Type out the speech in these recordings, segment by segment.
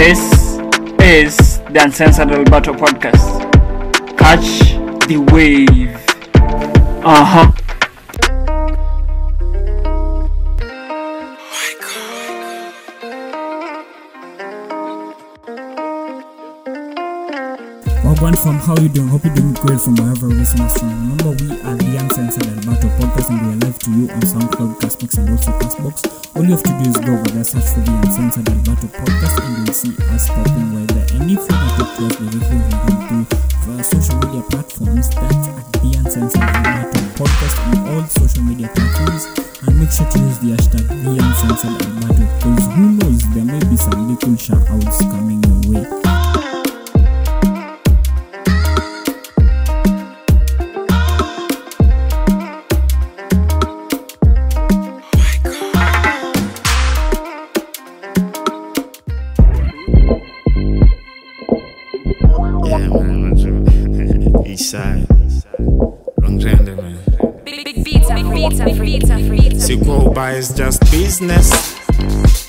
This is the Uncensored Alberto Podcast. Catch the wave. Well, Grant, from how you doing? Hope you're doing great from wherever you're listening from. Remember, we are the Uncensored Alberto Podcast and we are live to you on SoundCloud, Castbox, and also Castbox. All you have to do is go over there, search for the Uncensored Alberto Podcast, and you'll see us popping right there. And if you want to talk to us directly, you can do via social media platforms. That's at the Uncensored Alberto Podcast on all social media platforms. And make sure to use the hashtag the Uncensored Alberto, because who knows, there may be some little shoutouts coming your way. It's just business,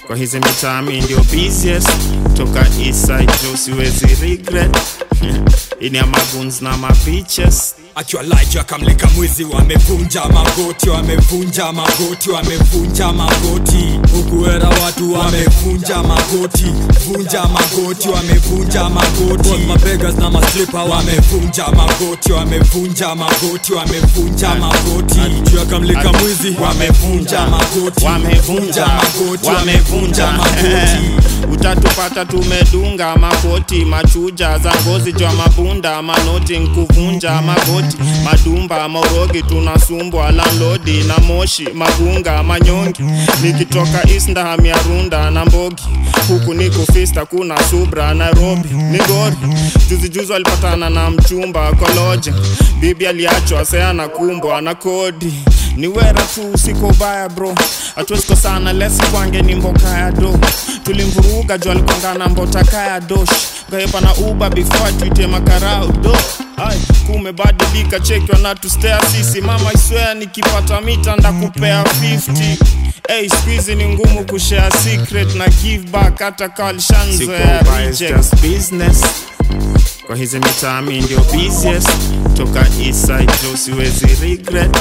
kwa hizi mitami ndio busiest toka east side juu siwezi regret. Ini ya maguns na mapiches akiwa light ya kamlika mwizi wamevunja magoti, wamevunja magoti, wamevunja magoti ukuwera watu wamevunja magoti, vunja magoti, wamevunja magoti both my beggars na my slipper wamevunja magoti, wamevunja magoti, wamevunja magoti akiwa kamlika mwizi wamevunja magoti, wamevunja magoti, wamevunja magoti. Utatupata tumedunga makoti, machuja za ngozi jwa mabunda, manoti nkuvunja magoti, madumba maurogi tunasumbwa landlodi na moshi, magunga manyongi nikitoka isnda hamia runda na mbogi huku niko fista kuna subra Nairobi nigori juzijuzi walipatana na mchumba kwa lodge bibi aliachwa seana kumbwa na kodi ni wera tu siko baya bro atwesko sana lesi kwange ni mboka ya do tulimvuruga jwa likongana mbota kaya dosh gahepa na uba before tuite makarao do ay kumebadilika check wana to stay sisi mama iswea nikipata mita ndakupea 50. Hey, squeeze ni ngumu kushare secret na give back hata kalishanzo ya reject business. Kwa hizi mitami ndio busiest toka east side juu siwezi regret.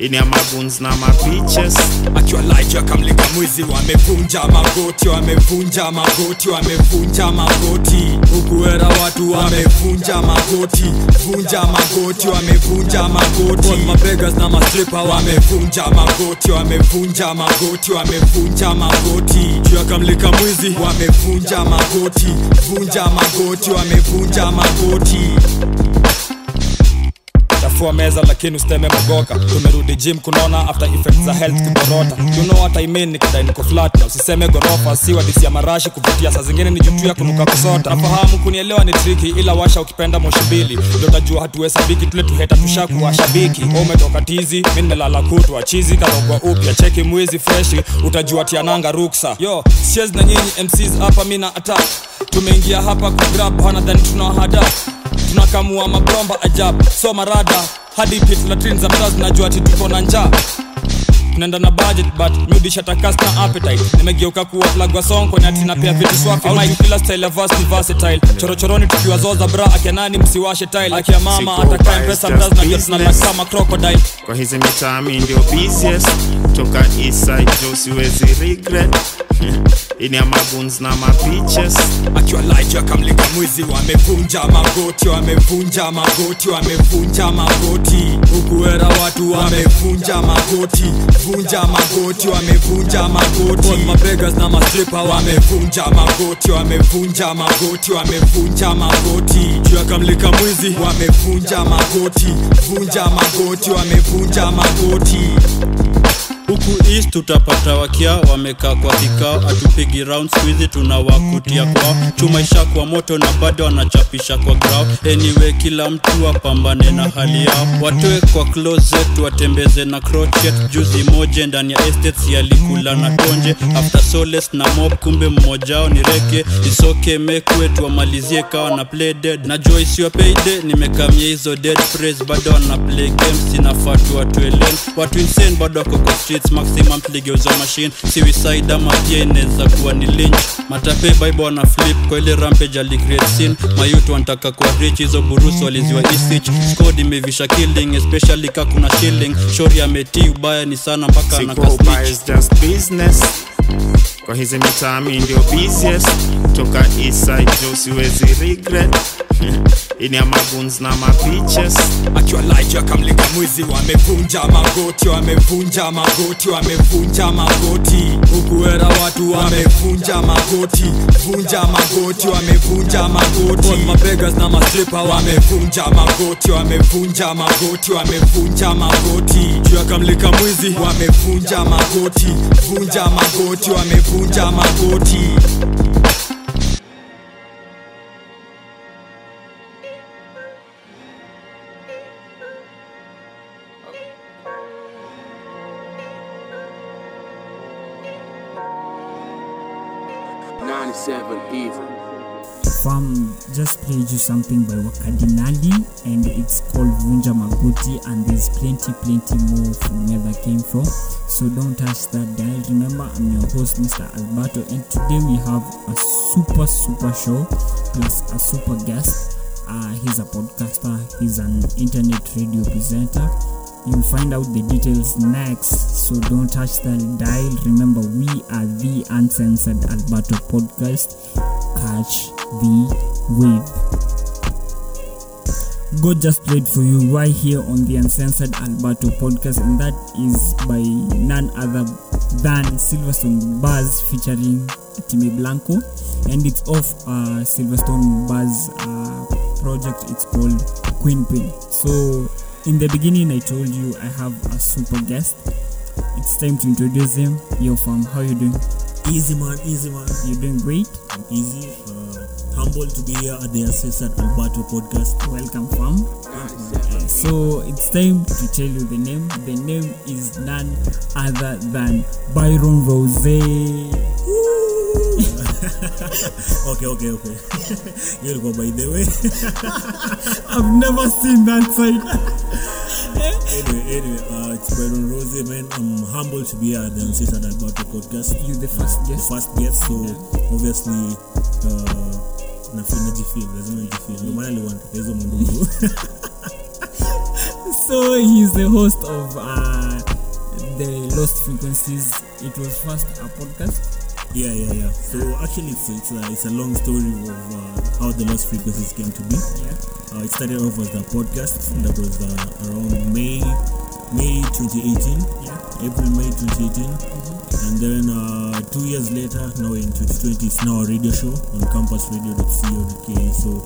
Ini ya maguns na mapiches akiwa light ya kamlika mwizi wamevunja magoti, wamevunja magoti, wamevunja magoti ukuwera watu wamevunja magoti, vunja magoti, wamevunja magoti both my beggars na my stripper wamevunja magoti, wamevunja magoti, wamevunja magoti akiwa kamlika mwizi wamevunja magoti, vunja magoti, wamevunja magoti. Kwa meza lakini usiteme magoka tumerudi gym kunaona after effects za health kuborota you know what I mean nikidai niko flat na usiseme gorofa siwa disi ya marashi kuvutia saa zingine ni jutu ya kunuka kusota nafahamu kunielewa ni tricky ila washa ukipenda moshi mbili ndio tajua hatuwezi sabiki tule tuheta tushaku washabiki umetoka tizi mimi nalala kutwa chizi karogwa upya cheki mwizi fresh utajua tiananga ruksa yo siezi na nyinyi MCs hapa mimi na attack tumeingia hapa ku grab hana than tunahada tunakamua mabomba ajabu so marada hadi pit latrines ambazo najua ati tuko na njaa tunaenda na budget but nudisha takasta appetite nimegeuka kuwa plagwa song kwa nati na pia vitu swafi my killer style vast versatile chorochoroni tukiwa zoza bra akanani msiwashe tile akia mama atakaye pesa ambazo najua tunalala kama crocodile kwa hizi mitami ndio busiest toka east side juu siwezi regret. Ini ya maguns na mapiches akiwa light ya kamlika mwizi wamevunja magoti, wamevunja magoti, wamevunja magoti ukuwera watu wamevunja magoti, vunja magoti, wamevunja magoti both my beggars na my stripper wamevunja magoti, wamevunja magoti, wamevunja magoti akiwa kamlika mwizi wamevunja magoti, vunja magoti, wamevunja magoti. Huku east tutapata wakia wamekaa kwa kikao atupigi round squeeze tunawakutia kwao tumaisha kwa moto na bado wanachapisha kwa ground anyway kila mtu apambane na hali yao watoe kwa closet watembeze na crochet juzi moja ndani ya estates yalikula na konje after solace na mob kumbe mmojao ni reke isoke mekwetu wamalizie kawa na play dead na Joyce your payday nimekamia hizo dead praise bado wana play games sinafatu watu elen watu insane bado wako kwa street States Maxima mpilige uza machine. Suicide ama pia ineza kuwa ni lynch. Matape baiba wana flip kwa ile rampage ali create scene. Mayutu wantaka kwa rich hizo burusu waliziwa isich. Squad imevisha killing especially ka kuna shilling. Shori ameti ubaya ni sana mpaka anakastitch. Siko ubaya is just business. Kwa hizi mitami ndio busiest. Toka east side jo siwezi regret. Ini ya maguns na mapiches. Actualize kamlika mwizi wamevunja magoti, wamevunja magoti, wamevunja magoti. Ukuwera watu wamevunja magoti, vunja magoti, wamevunja magoti. All my beggars na mastripa wamevunja magoti, wamevunja magoti, wamevunja magoti. Jua kamlika mwizi wamevunja magoti, vunja magoti, wamevunja magoti. Fam, just played you something by Wakadinali and it's called Vunja Makoti, and there's plenty more from where that came from, so don't touch that dial. Remember, I'm your host Mr. Alberto, and today we have a super show plus a super guest. He's a podcaster, he's an internet radio presenter. You'll find out the details next, so don't touch the dial. Remember, we are the Uncensored Alberto Podcast. Catch the wave. Go just wait for you right here on the Uncensored Alberto Podcast, and that is by none other than Silverstone Buzz featuring Timmy Blanco, and it's off Silverstone Buzz project. It's called Queenpin. So in the beginning I told you I have a super guest. It's time to introduce him. Yo fam, how you doing? Easy man. You doing great? I'm easy. Humbled to be here at the Uncensored Alberto Podcast. Welcome fam. So it's time to tell you the name. The name is none other than Byron Rozzay. Okay. You'll go by the way. I've never seen that side. anyway, it's Byron Rozzay, man. I'm humbled to be here at the Uncensored Alberto Podcast. You're the first guest. So obviously, so he's the host of The Lost Frequencies. It was first a podcast. Yeah. So actually, it's a long story of how the Lost Frequencies came to be. Yeah. It started off as a podcast that was around May 2018. Yeah. April, May 2018. Mm-hmm. And then 2 years later, now in 2020, it's now a radio show on campusradio.co.ke. So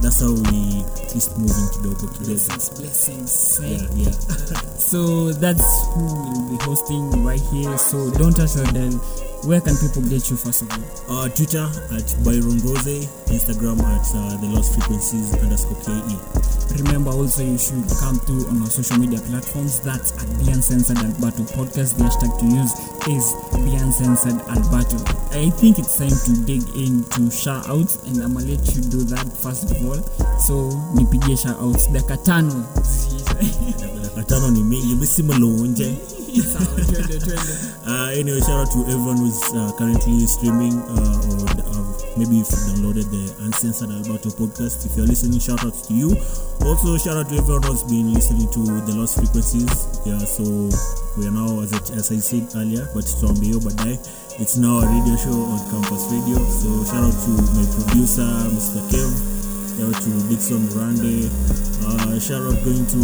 that's how we just move into the opportunity. Blessings. Yeah. So that's who will be hosting right here. So don't touch your dial. Where can people get you first of all? Twitter at Byron Rozzay, Instagram at The Lost Frequencies _KE. Remember also you should come through on our social media platforms. That's at The Uncensored Alberto Podcast. The hashtag to use is The Uncensored Alberto. I think it's time to dig into shoutouts, and I'ma let you do that first of all. So nipigie shoutouts. Dakatano. Dakatano ni me. You be similar. Anyway, shout out to everyone who's currently streaming or maybe if you downloaded the Uncensored Alberto Podcast. If you're listening, shout out to you. Also, shout out to everyone who's been listening to The Lost Frequencies. Yeah, so we are now, as I said earlier, it's now a radio show on Campus Radio. So shout out to my producer, Mr. Kev. Shout out to Dixon Rande. Shout out going to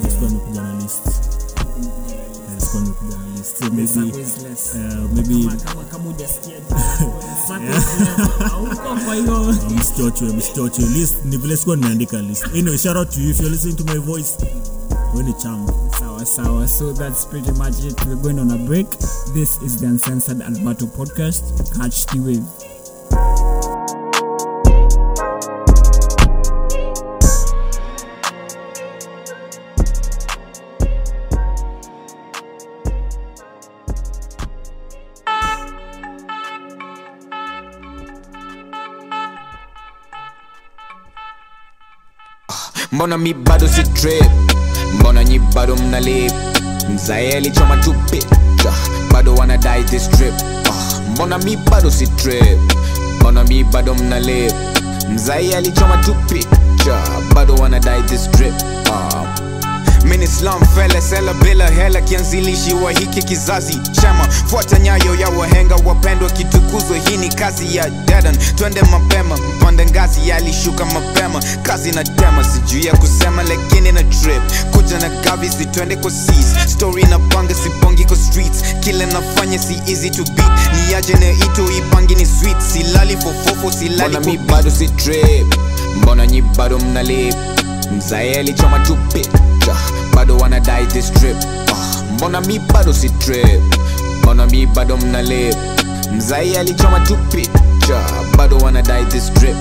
the journalists. So maybe I'm list. Anyway, shout out to you if you're listening to my voice. So that's pretty much it. We're going on a break. This is the Uncensored Alberto Podcast. Catch the wave. Mbona mi bado si trip, mbona nyi bado mnalip, Mzaeli choma chupi, bado wanna die this trip. Mbona mi bado si trip, mbona mi bado mna lip. Mzaeli choma chupi, bado wanna die this trip. Mini slum fella sela bila hela kianzilishi wa hiki kizazi chama. Fuata nyayo ya wahenga wapendwa kitukuzwe, hii ni kazi ya deaden. Twende mapema mpande ngazi yalishuka mapema. Kazi na tema sijui ya kusema lakini na trip. Kuja na gavi si twende kwa seas. Story na panga si pongi kwa streets. Kile nafanya si easy to beat. Ni aje na ito ipangi ni sweet. Silali fofofo silali kwa beat. Mbona mi bado si trip, mbona nyi bado mnalip. Mzaeli choma chupi, bado wanna die this trip. Mbona mi bado si trip, mbona mi bado mna lip. Mzaeli choma chupi, bado wanna die this trip.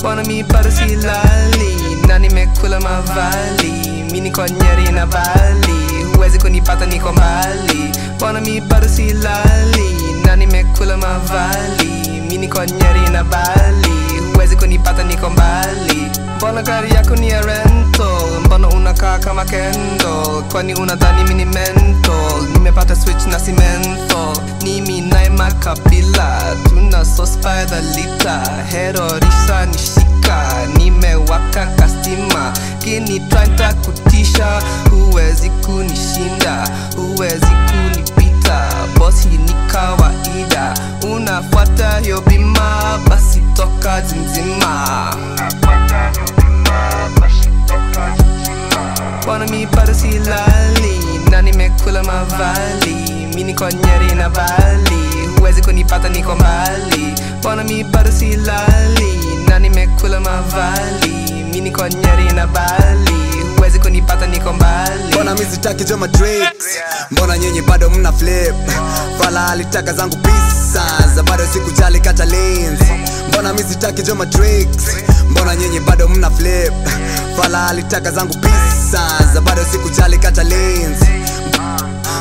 Mbona mi bado si lali, nani mekula mavali. Mini kwa nyeri na bali, huwezi kunipata niko mbali. Mbona mi bado si lali, nani mekula mavali. Mini kwa nyeri na bali, huwezi kunipata niko mbali. Mbona gari yako ni ya rental, mbona unakaa kama Kendall. Kwani unadhani mini mental, nimepata switch na si menthol. Nimi nae makabila, tuna sauce by the liter. Hero risa nishika, nimewaka kastima. Kini try nitakutisha, huwezi kunishinda, huwezi kunipita. Boss hii ni kawaida, unafuata hiyo bima. Basi toka zimzima, unafuata hiyo bima. Basi toka zimzima. Mbona mi bado si lali, nani mekula mavali. Mini kwa nyeri na bali, huwezi kunipata niko mbali. Mbona mi bado si lali, nani mekula mavali. Mini kwa nyeri na bali, huwezi kunipata niko mbali. Mbona mi sitaki joma tricks, mbona nyenye bado mna flip. Fala alitaka zangu pisa, zabado siku jali kata lanes. Mbona mi sitaki joma tricks, mbona nyenye bado mna flip. Fala alitaka zangu pisa, zabado siku jali kata lanes.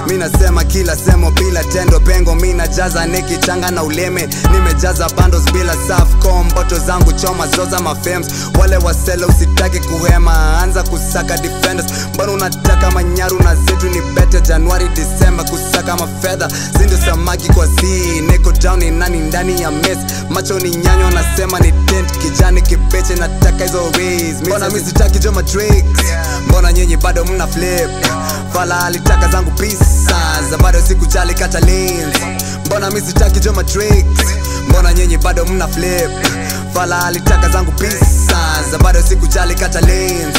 Mina sema kila semo bila tendo pengo. Mina jaza neki changa na uleme. Nimejaza bundles bila Safcom. Boto zangu choma zoza mafems. Wale wasela usitaki kuhema, anza kusaka defenders. Mbona unataka manyaru na zetu ni bete. Januari December kusaka mafedha. Zindu samaki kwa si neko down inani ndani ya mess. Macho ni nyanyo nasema ni tint. Kijani kipeche nataka hizo rays. Mbona misi taki joma tricks, mbona nyenye bado muna flip. Fala alitaka zangu peace, zabado siku jali kata lanes. Mbona mi sitaki joma tricks, mbona nyenye bado mna flip. Fala alitaka zangu pisa, zabado siku jali kata lanes.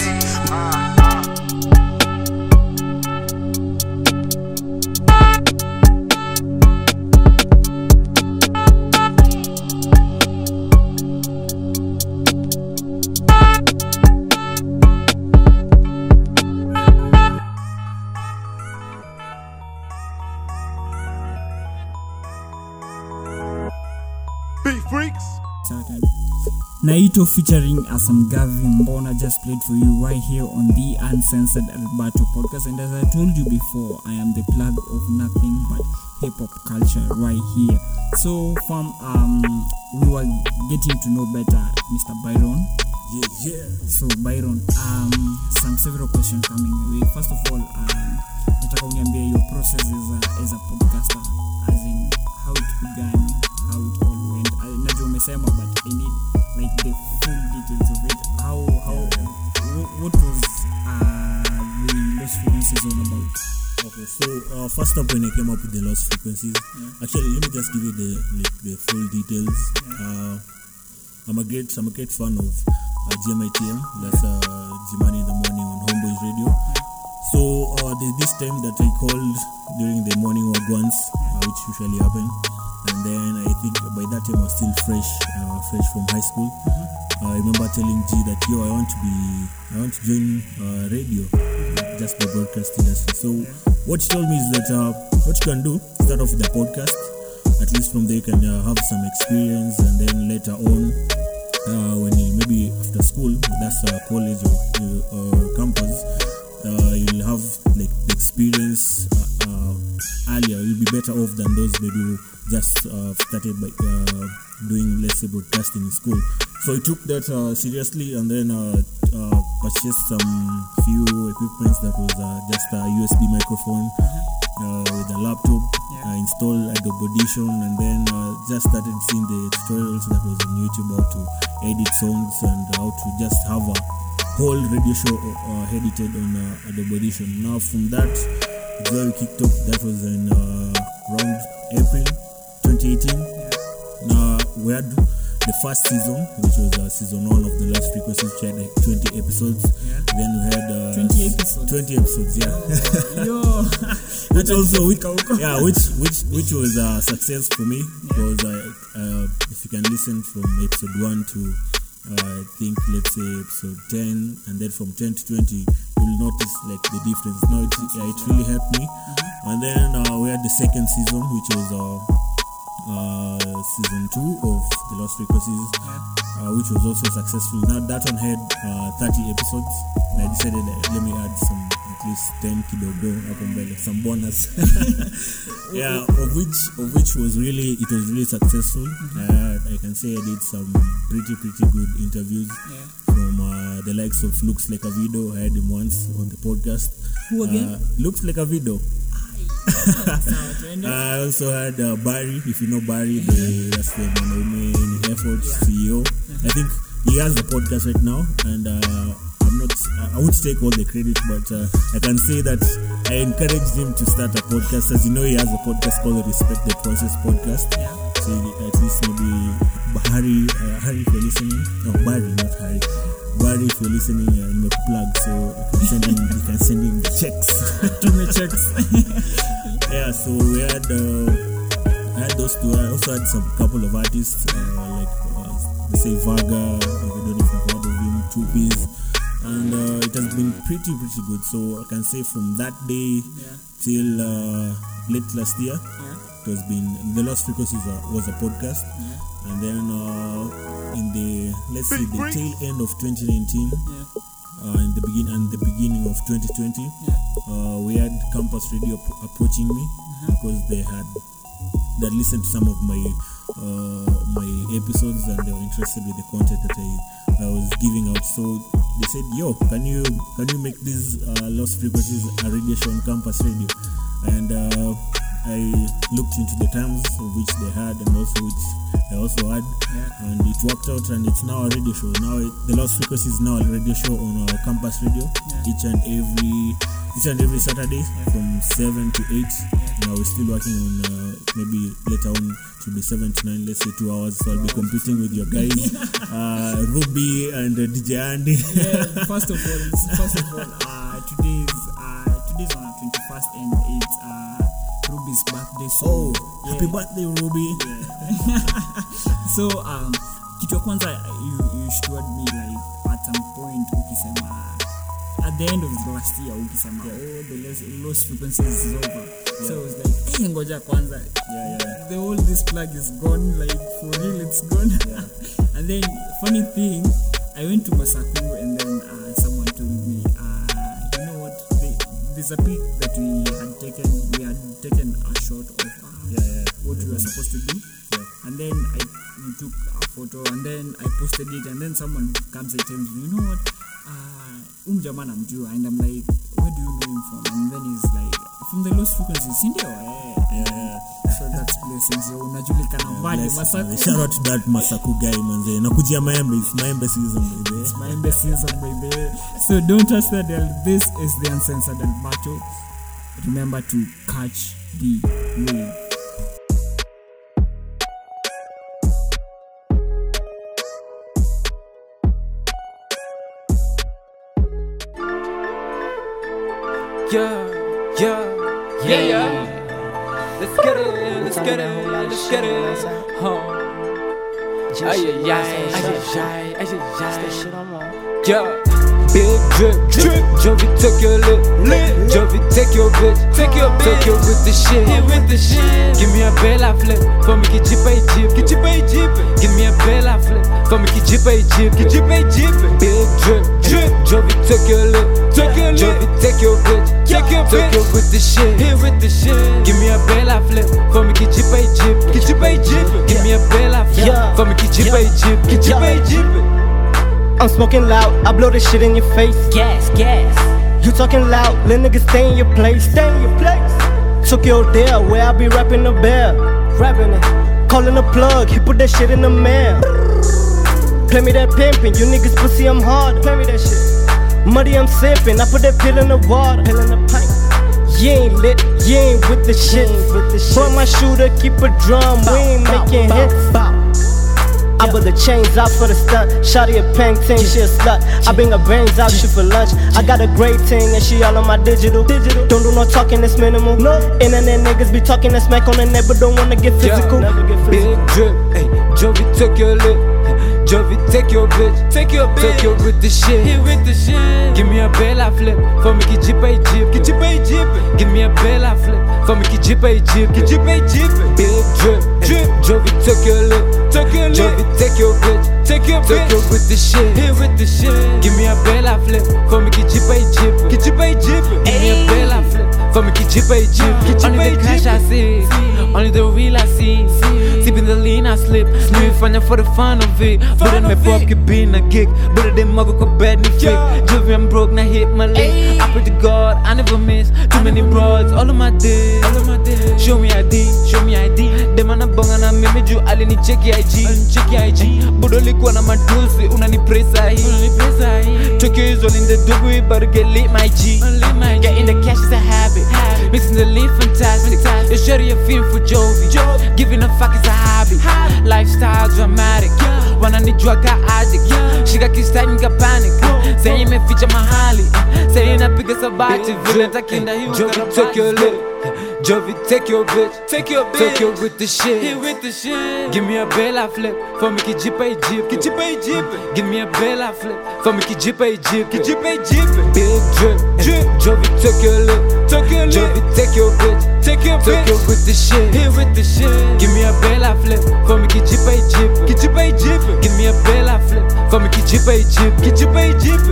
Naito featuring Asam Gavi Mbona just played for you right here on the Uncensored Alberto Podcast. And as I told you before, I am the plug of nothing but hip-hop culture right here. So from we were getting to know better Mr. Byron. So Byron, some several questions coming away. First of all, nataka uniambie your process as a podcaster, as in how it began, how it all went. Najua umesema but I need like the full details of it. What was the Lost Frequencies all about? Okay, so first up when I came up with the Lost Frequencies, actually let me just give you the full details. I'm a great fan of GMITM. That's Jimani in the morning on Homeboys Radio. So there's this time that I called during the morning work once, which usually happens. And then I think by that time I was still fresh from high school. I remember telling G that I want to join radio, just the broadcast industry. So what she told me is that what you can do, start off with the podcast. At least from there you can have some experience, and then later on, when maybe after school, that's college or campus, you'll have like experience. earlier, you'll be better off than those maybe who just started by doing, let's say, broadcasting in school. So I took that seriously, and then purchased some few equipments that was just a USB microphone with a laptop. I installed Adobe Audition, and then just started seeing the tutorials that was on YouTube, how to edit songs and how to just have a whole radio show edited on Adobe Audition. Now from that, it's where we kicked off. That was in around April 2018. We had the first season, which was season 1 of The Lost Frequencies, which had like 20 episodes. Then we had 20 episodes, yeah. Which also, which was a success for me, because if you can listen from episode 1 to I think, let's say, episode 10, and then from 10 to 20, you'll notice like the difference. Now it really helped me. And then we had the second season, which was season 2 of The Lost Frequencies, which was also successful. Now that one had 30 episodes, and I decided let me add some, at least 10 kidogo like some bonus. Of which was really successful. I can say I did some pretty good interviews from the likes of Looks Like a Vido. I had him once on the podcast. Who again? Looks Like a Vido. I also had Barry, if you know Barry, that's the Manome Efforts CEO. I think he has a podcast right now, and I would take all the credit, but I can say that I encouraged him to start a podcast. As you know, he has a podcast called Respect the Process podcast. So at least maybe Harry, if you're listening, no, Barry, not Harry. Barry, if you're listening, in the plug, so you can send him the checks. Give me checks. So we had I had those two. I also had some couple of artists like say Vaga. I don't know if I've heard of him. 2Ps. And it has been pretty good. So I can say from that day till late last year, it has been The Lost Frequencies was a podcast. And then in the tail end of 2019, and the beginning of 2020, we had Campus Radio approaching me because they listened to some of my episodes, and they were interested with the content that I was giving out. So they said, "Yo, can you make these Lost Frequencies a radio show on Campus Radio?" And I looked into the terms of which they had, and also which I also had, and it worked out, and it's now a radio show. Now The Lost Frequencies is now a radio show on our Campus Radio, each and every Saturday from 7 to 8. Now we're still working on maybe later on to be 7 to 9, let's say 2 hours. So I'll be competing with your guys, Ruby and DJ Andy. First of all, today's on the 21st, and it's Ruby's birthday. So happy birthday, Ruby! So kitu ya kwanza you assured me like at some point ukisema. At the end of the last year, we said, the Lost Frequencies is over. So I was like, hey, ngoja kwanza. The whole this plug is gone, like for real, it's gone. And then, funny thing, I went to Masakuru, and then someone told me, you know what? There's a pic that we had taken a shot of what we were supposed to do, and then we took a photo, and then I posted it, and then someone comes and tells me, you know what? Jaman I'm due, and I'm like, where do you know him from? And then he's like, from The Lost Frequencies, India. So that's blessings. Shout out to that Masaku guy, manze. Nakujia maembe, it's maembe season, baby. It's maembe season, baby. So don't touch that. This is the Uncensored Alberto. Remember to catch the wave. Yeah. Let's get it. Big drip, Jovi took your lip. Jovi take your bitch. Take you with the shit. Give me a bella flip, for me get you pay jeep. Give me a bella flip, for me get you pay jeep. Big drip, Jovi took your lip. Jovi take your bitch. Take your Tokyo with the shit, here with the shit. Give me a bella flip, for me ki chip ay chip, ki chip ay chip. Give me a bella flip, for me ki chip ay chip, ki chip ay chip. I'm smoking loud, I blow this shit in your face. Gas, gas. You talking loud, let niggas stay in your place, stay in your place. Tokyo there, where I be rapping the bell, rapping it. Calling the plug, he put that shit in the mail. Play me that pimpin', you niggas pussy, I'm hard. Play me that shit. Muddy, I'm sippin', I put that pill in the water. Pill in the pipe. You ain't lit, you ain't with the shit. Point my shooter, keep a drum, we ain't making hits. I put the chains out for the stunt. Shawty a pang ting, she a slut. I bring her brains out, she for lunch. I got a great ting and she all on my digital. Don't do no talking, it's minimal. No. Internet niggas be talking that smack on the net, but don't wanna get physical. Big drip, ayy, Jovi took your lip. Jovi, take your bitch, take your bitch. Tokyo with the shit, here with the shit. Give me a bella flip, for me ki chip ay chip, ki chip ay chip. Give me a bella flip, for me ki chip ay chip, ki chip ay chip. Big drip, drip. Jovi, took your lip, took your lip. Jovi, take your bitch, take your bitch. Tokyo with the shit, here with the shit. Give me a bella flip, for me ki chip ay chip, ki chip ay chip. Give me a bella flip, for me ki chip ay chip, ki chip ay chip. Only the cash I see, only the real I see. Sipping the lean I slip, new fun for the fun of it. But I'm a pop, you been a geek. But I didn't muggle, could bad me fake. Just I'm broke, now hit my leg. I pray to God, I never miss. Too many broads, all of my days. Show me ID, show me ID. Them man a bong and I made you all in the checky IG. But only one of my tools, unani presa hii. Tokyo is all in the doorway, but I get lit, my G. Getting the cash is a habit. Mixing the leaf, fantastic. It's surely a feeling for Jovi. Giving a fuck is a hobby. Lifestyle dramatic. When I need you, I got addict. She got kids tight, nigga panic. Saying me feature my Harley. Saying I pick us up by the villain. Jovi, take your lip. Jovi, take your bitch. Take your bitch. Tokyo with the shit. Here with the shit. Give me a bella flip. For me ki chip ay chip. Ki chip ay chip. Give me a bella flip. For me ki chip ay chip. Ki chip ay chip. Big drip. Drip. Jovi, take your lip. Take your lip. Jovi, take your bitch. Take your bitch. Tokyo with the shit, here with the shit. Give me a bella flip, for me ki chip ay chip, ki chip ay chip. Give me a bella flip, for me ki chip ay chip, ki chip ay chip.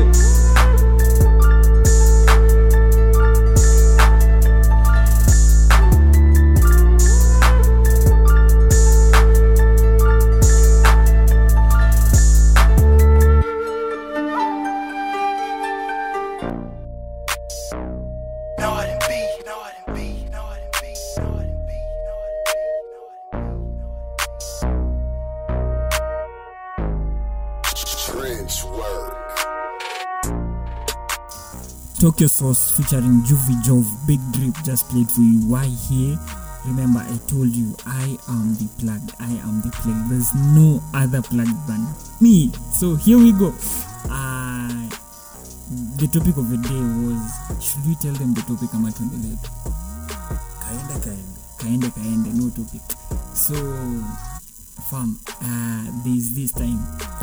Tokyo Sauce featuring Juvie Jove, Big Drip, just played for you. Why here? Remember I told you, I am the plug, I am the plug. There's no other plug than me. So here we go. The topic of the day was, should we tell them the topic I'm at on the left? Kaende, no topic. So, fam, this time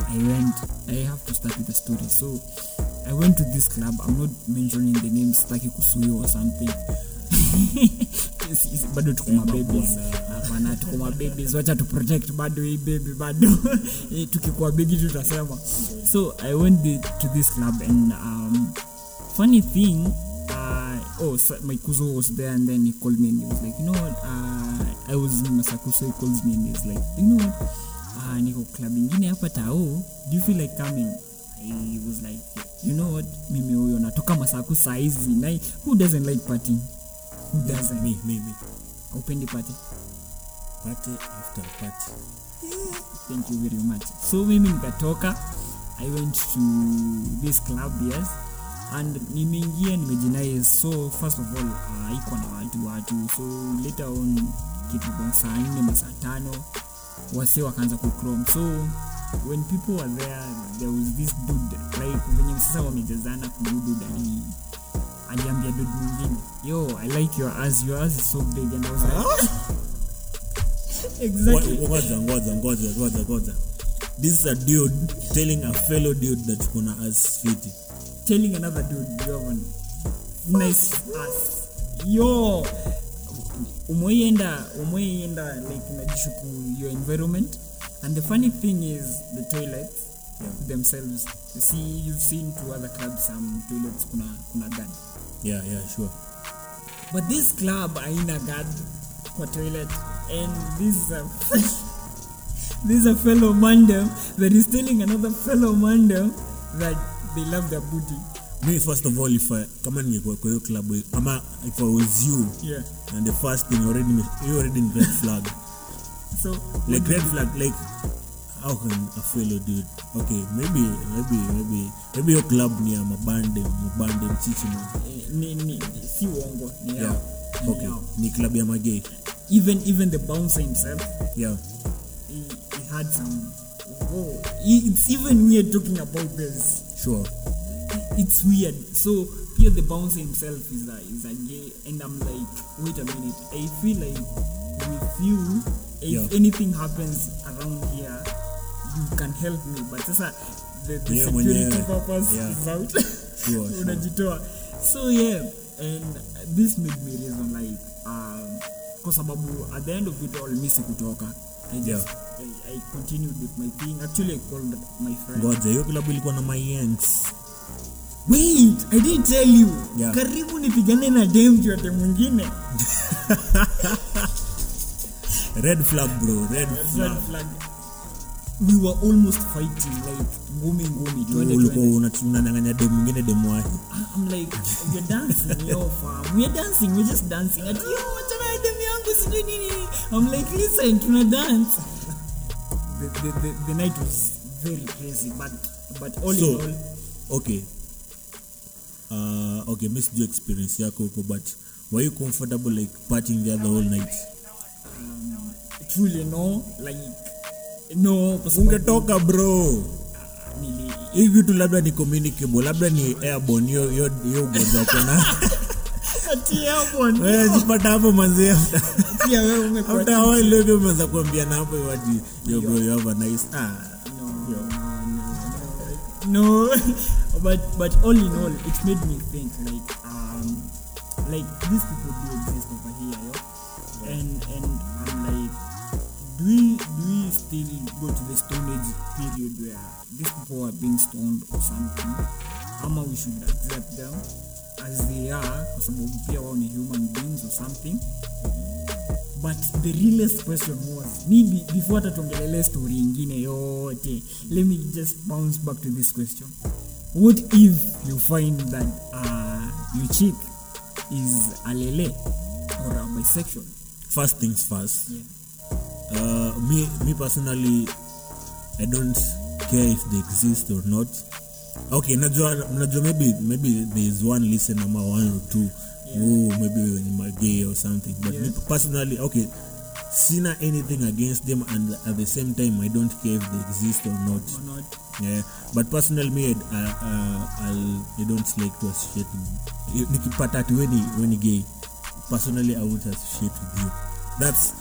I have to start with the story. So, I went to this club. I'm not mentioning the name Staki Kusuyo or something. Yes, bado tuko mababies. Hapana, tuko mababies. Wacha to project bado hii baby bado. Tukikuwa bigi tutasema. So I went to this club and funny thing, so my kuzo was there and then he called me and he was like, you know what? I was in Masakuso, he calls me and he's like, you know what? Niko club ingine hapa tao. Do you feel like coming? He was like, you know what, mimi huyo natoka Masaku saa hizi. Na who doesn't like partying? Who doesn't? Me. Open the party. Party after party. Yeah. Thank you very much. So mimi nikatoka. I went to this club, yes. And nimeingia nimejinai. So first of all, iko na watu. So later on kitu kwa saa 4 na saa 5 wase wakaanza kucrom. So when people were there was this dude, like venye msasa wamejazana kududu dani aliambia dude mwingine, yo, I like your ass is so big, and I was like, exactly. Ngoja. This is a dude telling a fellow dude that you kuna ass fit. Telling another dude, you have a nice ass. Yo, umoyenda like unajishuku your environment. And the funny thing is the toilets themselves. See, you've seen to other clubs some toilets kuna gun. Yeah, sure. But this club haina guard kwa toilet, and this is a fellow mandem that is telling another fellow mandem that they love their booty. Me, first of all, if I come and go to your club, if I was you, yeah, and the first thing you already in red flag. So like red flag, like how can a fellow do it? Okay, maybe your club near my bandem chichima. Ni si wongo ni yeah. Yao. Okay, ni club ya magay. Even the bouncer himself. Yeah. He had some. Oh, it's even weird talking about this. Sure. It's weird. So here the bouncer himself is a gay, and I'm like, wait a minute. I feel like with you, if anything happens around here, you can help me. But the security purpose is out. Sure. So yeah, and this made me reason like, kwa sababu at the end of it all, missing kutoka. I continued with my thing. Actually, I called my friend. God, you club will go on my ends. Wait, I didn't tell you. Yeah. Karibu nipigane na dem juu ate mwingine. Red flag, bro. Red flag. We were almost fighting, like ngumi. I'm like, we're dancing, yo fam. We're just dancing. At you, I'm like, listen, tuna dance. The night was very crazy, but all so, in all, okay. Miss your experience, Yakoko, but were you comfortable like partying the other whole night? Truly, no. Like, no. Ungetaka, bro. If you two labda ni communicable, labda ni airborne, yo gonza kona. Ati airborne. Wewe jipata hapo manzi after. Ati wewe umekuwa. After how I love you manza kuambia na hapo waji. Yo bro, you have a nice No. But all in all, it made me think like these people do exist over here, yo. Yeah. And I'm like, do we still go to the Stone Age period where these people are being stoned or something? Ama we should accept them as they are, because we are only human beings or something. But the realest question was, before tatuongelele story ingine yote, let me just bounce back to this question. What if you find that your chick is a lele or a bisexual? First things first. Yeah. Me personally, I don't care if they exist or not. Okay, najua maybe there is one listener, one or two, who maybe are gay or something. But me personally, okay, sina anything against them, and at the same time, I don't care if they exist or not. Yeah, but personally, me, I don't like to associate with you. Nikipata tu when gay, personally, I won't associate with you. That's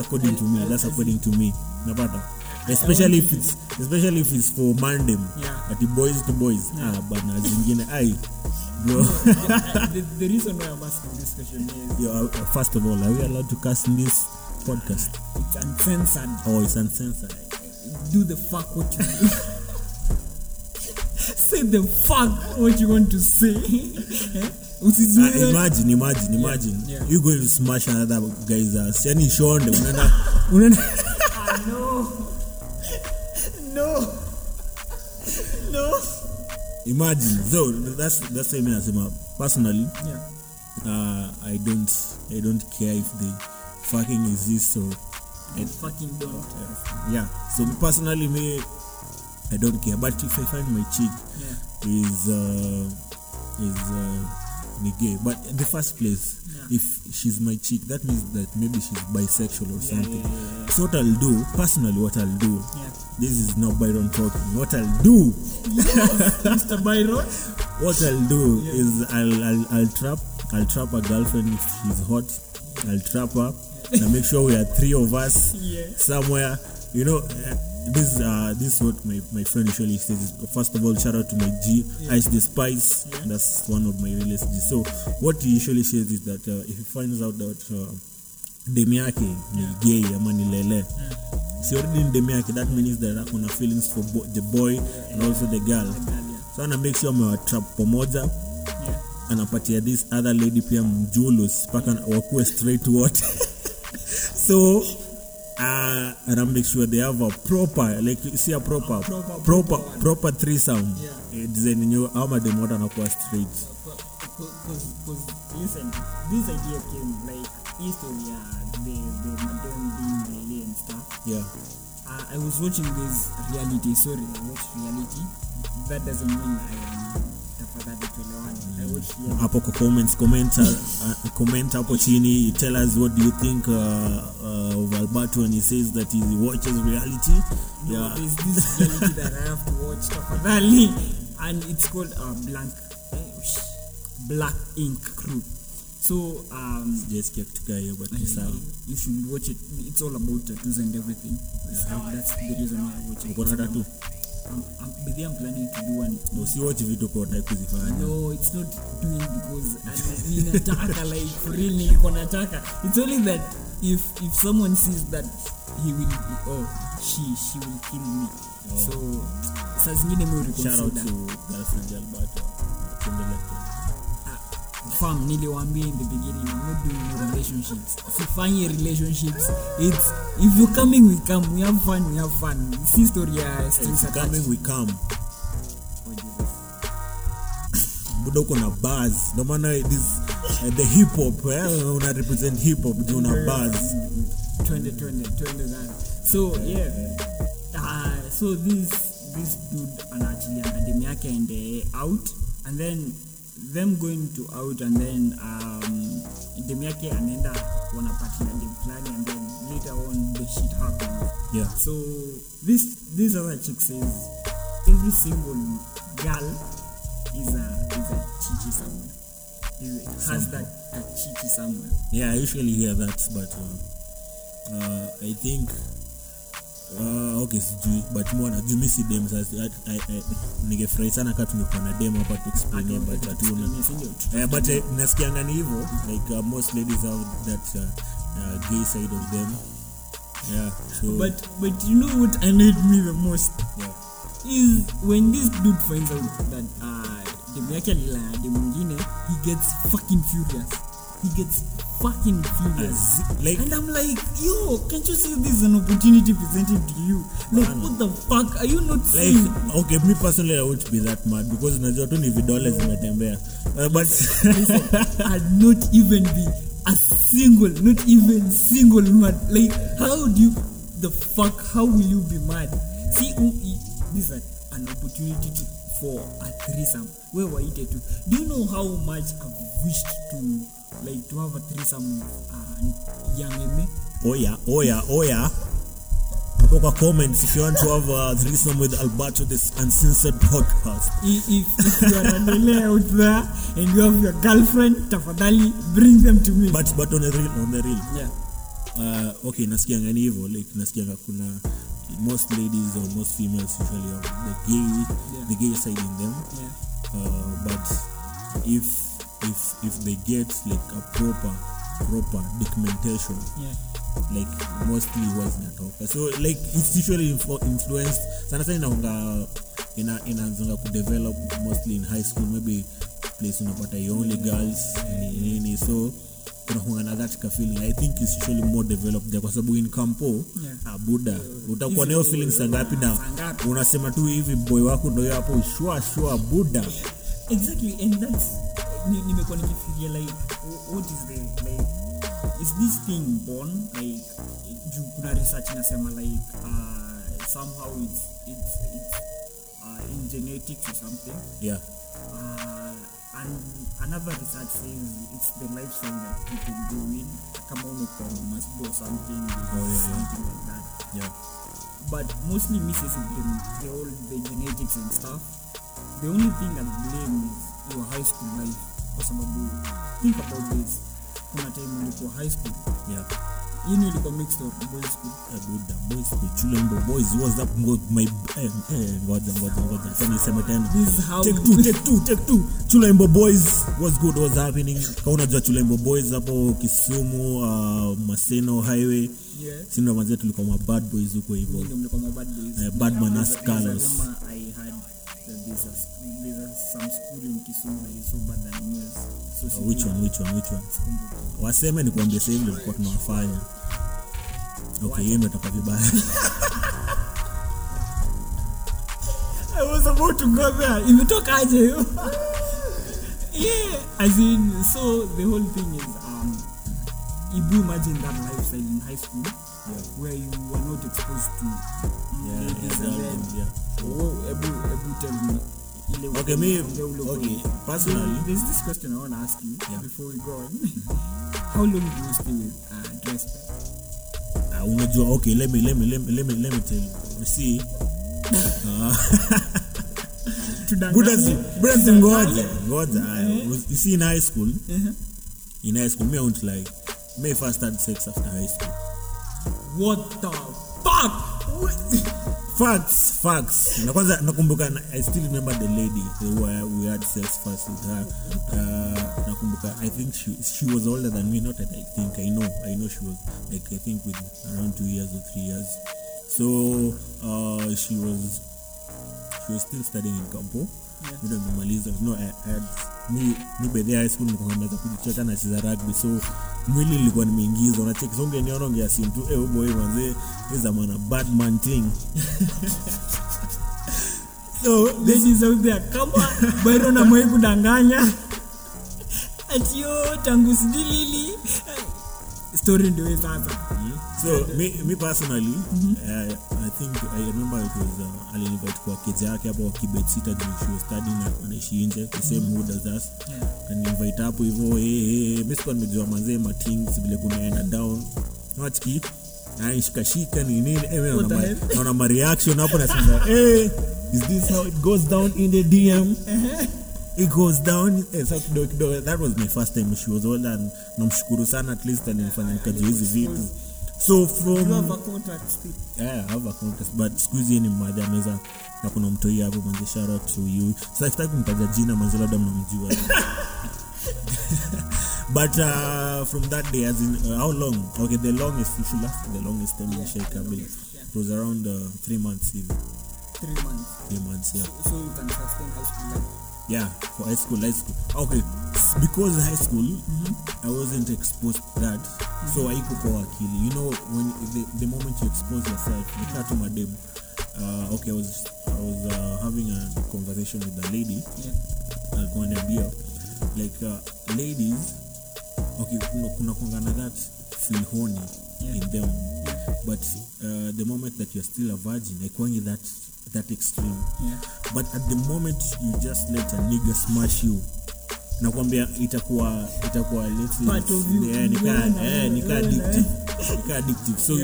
according to me. That's according to me. Napata. Especially if it's for mandem. Yeah. Ati boys to boys. Yeah. Ah, but na zingine ai. Bro. The reason why I'm asking this question is. Yo, first of all, are we allowed to cast in this podcast? It's uncensored. Oh, it's uncensored. Do the fuck what you do. Say the fuck what you want to say. Imagine. Yeah. You going to smash another guy's ass. Yani shonde unana. No. Imagine. So that's what I mean. Personally, yeah. I don't care if they fucking exist or. They fucking don't. Yeah. So personally, me, I don't care. But if I find my chick is gay, but in the first place, if she's my chick, that means that maybe she's bisexual or something. Yeah. So what I'll do, personally, this is not Byron talking. What I'll do, Mr. Byron, is I'll trap a girlfriend if she's hot. I'll trap her and make sure we are three of us somewhere. You know, this is what my friend usually says. First of all, shout out to my G, Ice the Spice. Yeah. That's one of my realest G. So what he usually says is that if he finds out that Demiake is gay, Yamani Lele, so already in Demiake, that means there are feelings for the boy and also the girl. So I'm going to make sure I'm a trap pomoja. anapatia this other lady pia mjulu mpaka wakuwe straight water. So and I make sure they have a proper, like see a proper threesome. Yeah. It's a new armor the modern aqua street. Because listen, this idea came like Estonia, the Madame Dean Lele and stuff. Yeah. I was watching this reality. Sorry, I watched reality. That doesn't mean I am. Hapo kwa comment hapo chini, tell us what do you think of Alberto when he says that he watches reality. No, there's this reality that I have to watch tafadhali, and it's called Black Ink Crew. So just keep together, but you should watch it. It's all about tattoos and everything. That's the reason why I watch it. What are tattoo? I'm planning to do one. No, see what you do for that. No, it's not doing because I mean attacker like really an attacker. It's only that if someone sees that he will she will kill me. Oh. So shout out to girlfriend Alberto. Fam, niliwaambia in the beginning, I'm not doing relationships. Sifanyi relationships. It's if you're coming, we come. We have fun. We have fun. This is story. If you're coming, we come. Oh Jesus. Budoko na bars. No matter this, the hip hop. We na represent hip hop. Do na bars. 20 that. So yeah. So this dude and actually academy yake and out, and then them going to out, and then Demiake and wanapati and them planning, and then later on the shit happens. Yeah. So this other chick says every single girl is a chichi somewhere. It has that a chichi somewhere. Yeah, I usually hear that, but I think okay, so but more na you miss them as I nige fry sana katu niko na demo hapa to explain them, but hatuna but nasikianga ni hivyo like most ladies have that gay side of them. Yeah, so but you know what annoyed me the most, yeah, is when this dude finds out that demu yake ni la demu mwingine, he gets fucking furious. Like, and I'm like, yo, can't you see this is an opportunity presented to you? Like, what the fuck? Are you not seeing? Like, okay, me personally, I won't be that mad because $20 in my tembe. But I'd not even be not even single mad. Like, how will you be mad? See, this is an opportunity for a threesome. Where were you to? Do you know how much I've wished to have a threesome with young Eme? Oh yeah. Put a comment if you want to have a threesome with Alberto, this uncensored podcast. If you are an LA out there and you have your girlfriend, tafadhali, bring them to me. But on the real. Yeah. Okay, nasikianga ni hivyo, like nasikianga kuna most ladies or most females usually have the gay side in them. Yeah. But if they get like a proper documentation, yeah, like mostly was not okay. So like it's usually influenced. Sometimes in a could develop mostly in high school, maybe placing about the only girls. Yeah. So that feeling, I think it's usually more developed there because in Campo, Buddha, utakuwa nayo feeling sangapi na unasema tu hivi boy wako ndio hapo shwa Buddha. Exactly, and that's nimekuwa nikifikiria like what is the like is this thing born like kuna research inasema like somehow it's in genetics or something. Yeah. And another research says it's the lifestyle that people do in. Kama umekuwa must do something, something like that. Yeah. But mostly misses the all the genetics and stuff. The only thing I blame is your high school life. Kwa sababu, think about this. Kuna time ulikuwa high school. Yeah. You know you mixed up boys school. I would the boys school. Chulembo boys was up my God. Can you say tena? Take two. Chulembo boys was good, was happening. Kauna jua Chulembo boys hapo Kisumu, Maseno Highway. Yeah. Sina manze tulikuwa ma bad boys huko hivyo. Ndio mlikuwa ma bad boys. Bad man scholars. I had there's some school in Kisumu that is so bad than yours. Which one? Waseme ni kuambia sasa hivi tulikuwa tunawafanya. Okay, yeye ndo atakavibaya. I was about to go there. Imetoka aje hiyo? Yeah, as in, so the whole thing is if you imagine that lifestyle in high school, yeah, where you were not exposed to ladies and men. Ebu tell me. Okay, personally, there's this question I want to ask you before we go on. How long do you stay with Respect? Okay, let me tell you. You see, you see, in high school, me won't like. May first had sex after high school. What the fuck? Facts. Nakumbuka, I still remember the lady where we had sex first with her. Nakumbuka, I think she was older than me. Not that I think. I know she was like, I think with around 2 years or 3 years. So she was still studying in Campo. Muda nimemaliza, no, I by the high school nikaanza kujicheka na siza rugby, so mwili nilikuwa nimeingiza, unacheki songe niona ngia simu tu boy manze is a man a bad man thing. So ladies out there, come on, Byron amewai kudanganya atio tangu sidilili story ndio sasa. So me personally, I think I remember it was alinivite kwa kids yake hapo kibet sita during she was studying na she inje the same mood as us, and invite hapo hivyo mimi sikuwa nimejua manze ma things vile kunaenda down watchki na shikashika ni nini naona ma reaction hapo nasema is this how it goes down in the DM? It goes down. That was my first time. She was older, and namshukuru sana at least and nilifanya kazi hizi vitu. So from you have a contract still. Yeah, I have a contract, but squeeze in mother meza na kuna mtu yeye hapo manze, shout out to you. So sitaki kumtaja jina manze labda mnamjua. But from that day as in how long? Okay, the longest time in Sheikh Kabil. It was around 3 months even. 3 months, yeah. So you can sustain high school life. Yeah, for high school. Okay, because high school, I wasn't exposed to that. So I could go kill. You know, when the moment you expose yourself, you start to madam. Okay, I was having a conversation with a lady. Yeah. I'll go and a beer. Like ladies, okay, kuna kongana that feel horny in them. But the moment that you're still a virgin, I call you that extreme. Yeah. But at the moment you just let a nigga smash you, nakwambia itakuwa let's nika addictive. So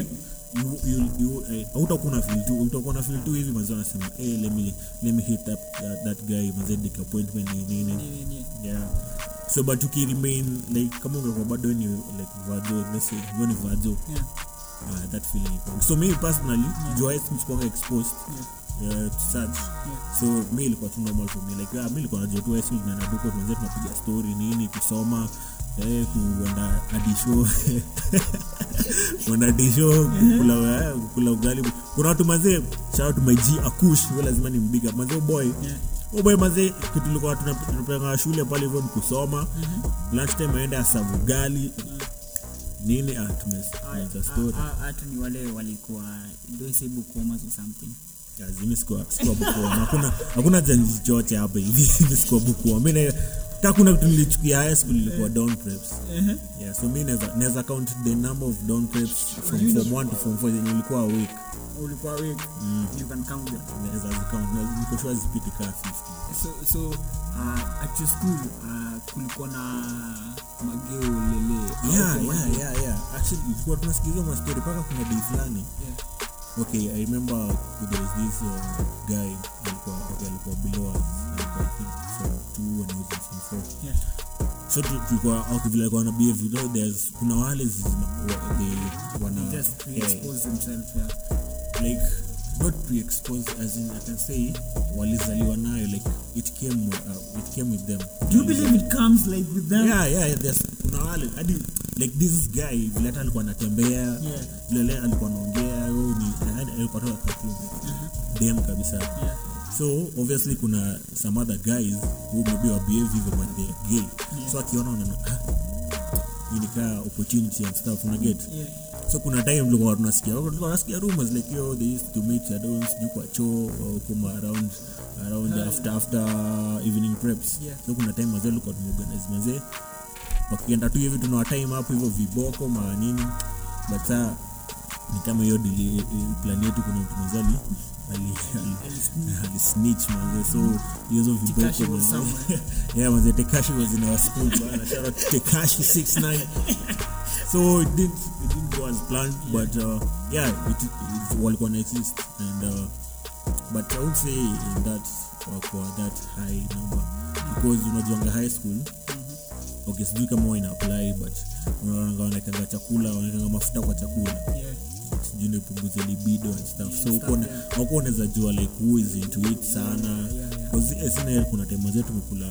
you utakuwa na feel too hivi mazao nasema let me hit up that guy mazao disappointment nini. Yeah. So but you remain like kama ungekuwa bado ni like vado, let's say you ni vado. Yeah. That feeling. So me personally, joy is quite exposed. Yeah. To such. Yeah. So me ilikuwa too normal for me, like me ilikuwa najua tu hizo na naduko tunaanza tunapiga story nini kusoma kuenda hadi show kula ugali. Kuna watu mazee, shout out to my G Akush, wewe lazima nimbiga mazee boy. Yeah. Boy mazee kitu tulikuwa tunapanga shule pale hivyo kusoma. Last time aenda savu ugali. Nini tumeza story. Hata ni wale walikuwa doing Facebook commerce or something. Lazima sikuwa buku. Hakuna janji chote hapa hivi sikuwa buku. Mimi na ta kuna kitu nilichukia high school ilikuwa down preps. Yeah, so mimi naweza count the number of down preps from 1 to 4 yenye ilikuwa week. Ulikuwa week. You can count them. Naweza count. Niko sure zipite ka 50. So at your school kulikuwa na mageo lele. Yeah. Actually ilikuwa tunasikiza ma story paka kuna day fulani. Yeah. Okay, I remember there was this guy alikuwa below us, I think for 2 and he was in 4. Yeah. So tulikuwa out vile alikuwa na behave, you know, there's kuna wale they wanna just pre-expose themselves, like not pre-expose as in I can say walizaliwa nayo, like it came with them. Do you believe it comes like with them? Yeah, there's kuna wale hadi like this guy vile alikuwa anatembea vile alikuwa anaongea alikuwa toka katu DM kabisa. Yeah. So obviously kuna some other guys who maybe are behaving with their gay. Yeah. track you on unique opportunity and stuff on a gate. So kuna time tulikuwa tunasikia rumors like yo they used to meet shadows kwa choo kuma around after evening preps. So kuna time mazee tulikuwa tumeorganize mazee wakienda tu hivi tuna time hapo hivyo viboko ma nini but saa ni kama hiyo delay plan yetu kuna mtumezali ali snitch man so hizo viboko man yeah man Tekashi was in our school man shout out Tekashi 69 so it didn't go as planned but yeah it walikuwa exist and but I would say in that kwa that high number because you know during high school okay sijui kama wewe ina apply but unaona wanakanga chakula wanakanga mafuta kwa chakula sijui nipunguze libido and stuff so unaona za jua like who is into it sana because SNL kuna time zetu tumekula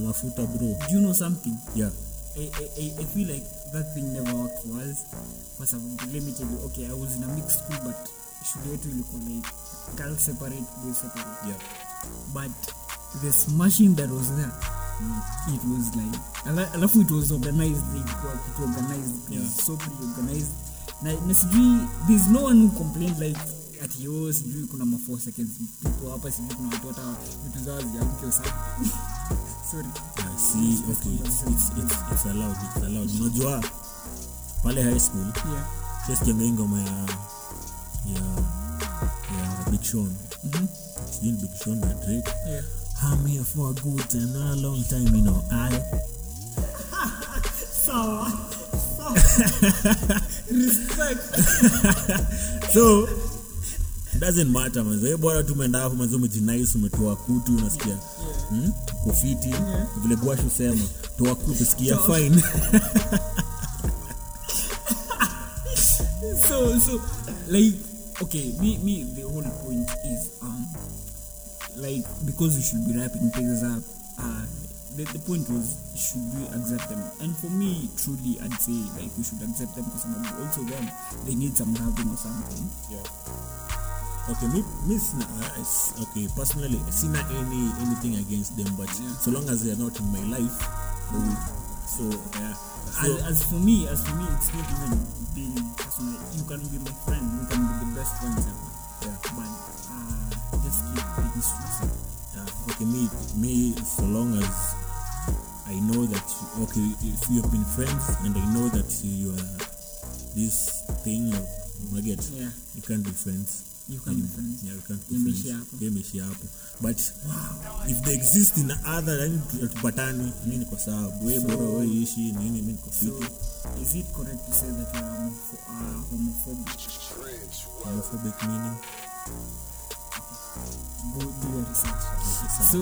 mafuta bro do you know something yeah I feel like that thing never worked for us for some limited okay I was in a mixed school but shule yetu ilikuwa like girls separate boys separate but the smashing that was there it was like alafu it was organized so organized na sijui there's no one who complained like at yours sijui kuna ma 4 seconds people hapa sijui kuna watu hata vitu zao ziamke sana sorry I see okay it's allowed unajua pale high school just kwenye ngoma ya Big Sean sijui Big Sean na Drake I'm here for a good and a long time, you know, So. Respect. So, doesn't matter, mazee. Bora tumeenda hapo mazee umejinais umetoa kutu unasikia. Kofiti, vile Gwashu sema, toa kutu sikia fine. So, like, okay, me the whole point is like because we should be wrapping things up the point was should we accept them and for me truly I'd say like we should accept them because also them they need some having or something okay okay personally I see not anything against them but so long as they are not in my life as for me it's not even being personal you can be my friend we can be the best friends ever but just keep being stressed. Okay, me, so long as I know that, okay, if we have been friends and I know that you are this thing, you can't be friends. You can't be friends. But if they exist in other, then batani, nini kwa sababu, we bora we ishi, nini mimi kwa fiti. Is it correct to say that you are homophobic? Homophobic meaning? Go do your research. So,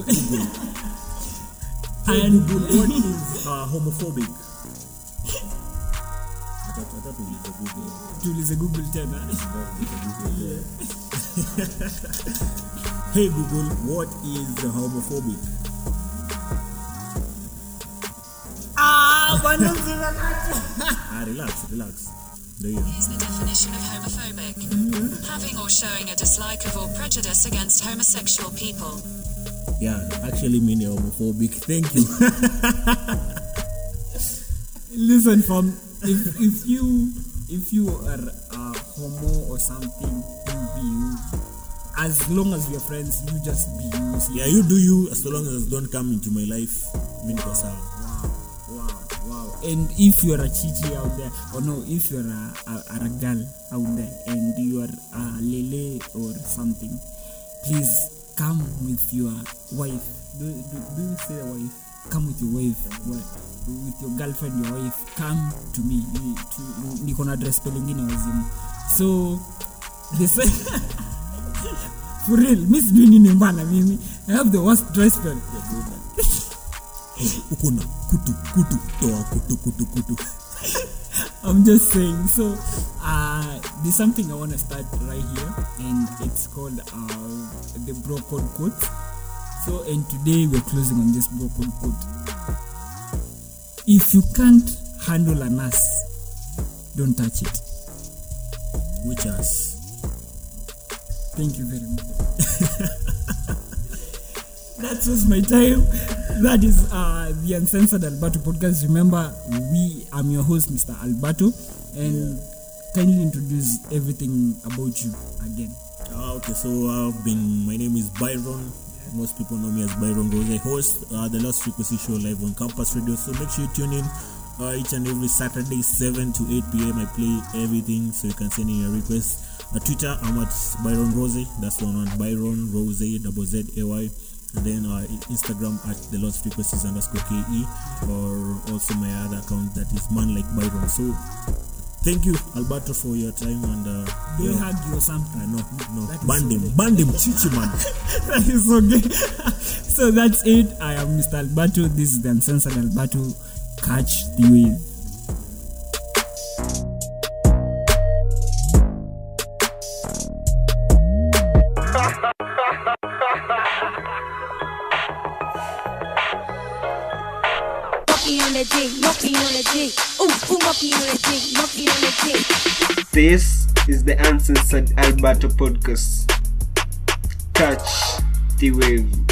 and what is homophobic? I thought Google tena. Hey Google, what is homophobic? Relax. Here's the definition of homophobic. Having or showing a dislike of or prejudice against homosexual people. Yeah, actually mean homophobic. Thank you. Listen, fam. If you are a homo or something, you be you. As long as we are friends, you just be you. Yeah, you do you. As long as don't come into my life, And if you're a chichi out there, or no, if you're a ragdoll out there, and you are a lele or something, please come with your wife. Do you say wife? Come with your wife, with your girlfriend, your wife. Come to me. You can address pelingine as him. So they say for real, Miss Dwayne Nimbana, I have the worst dress spell. Ukuna kutu toa kutu. I'm just saying. So, there's something I want to start right here, and it's called the bro code quote. So, and today we're closing on this bro code quote. If you can't handle an ass, don't touch it. Which ass? Thank you very much. That was my time. That is the Uncensored Alberto Podcast. Remember, I'm your host, Mr. Alberto, and kindly introduce everything about you again. Okay, so my name is Byron. Most people know me as Byron Rozzay. I host the Lost Frequencies show live on Campus Radio, so make sure you tune in each and every Saturday, 7 to 8 p.m. I play everything, so you can send in your requests. At Twitter, I'm at Byron Rozzay. That's the one, Byron Rozzay, double Z-A-Y. And then Instagram at the Lost Frequencies _KE, or also my other account that is Man Like Byron. So thank you, Alberto, for your time, and don't hug you or something. No. Band him, chichi man. That is so good. So that's it. I am Mr. Alberto. This is the Uncensored Alberto. Catch the wave. This is the Uncensored Alberto Podcast. Catch the wave.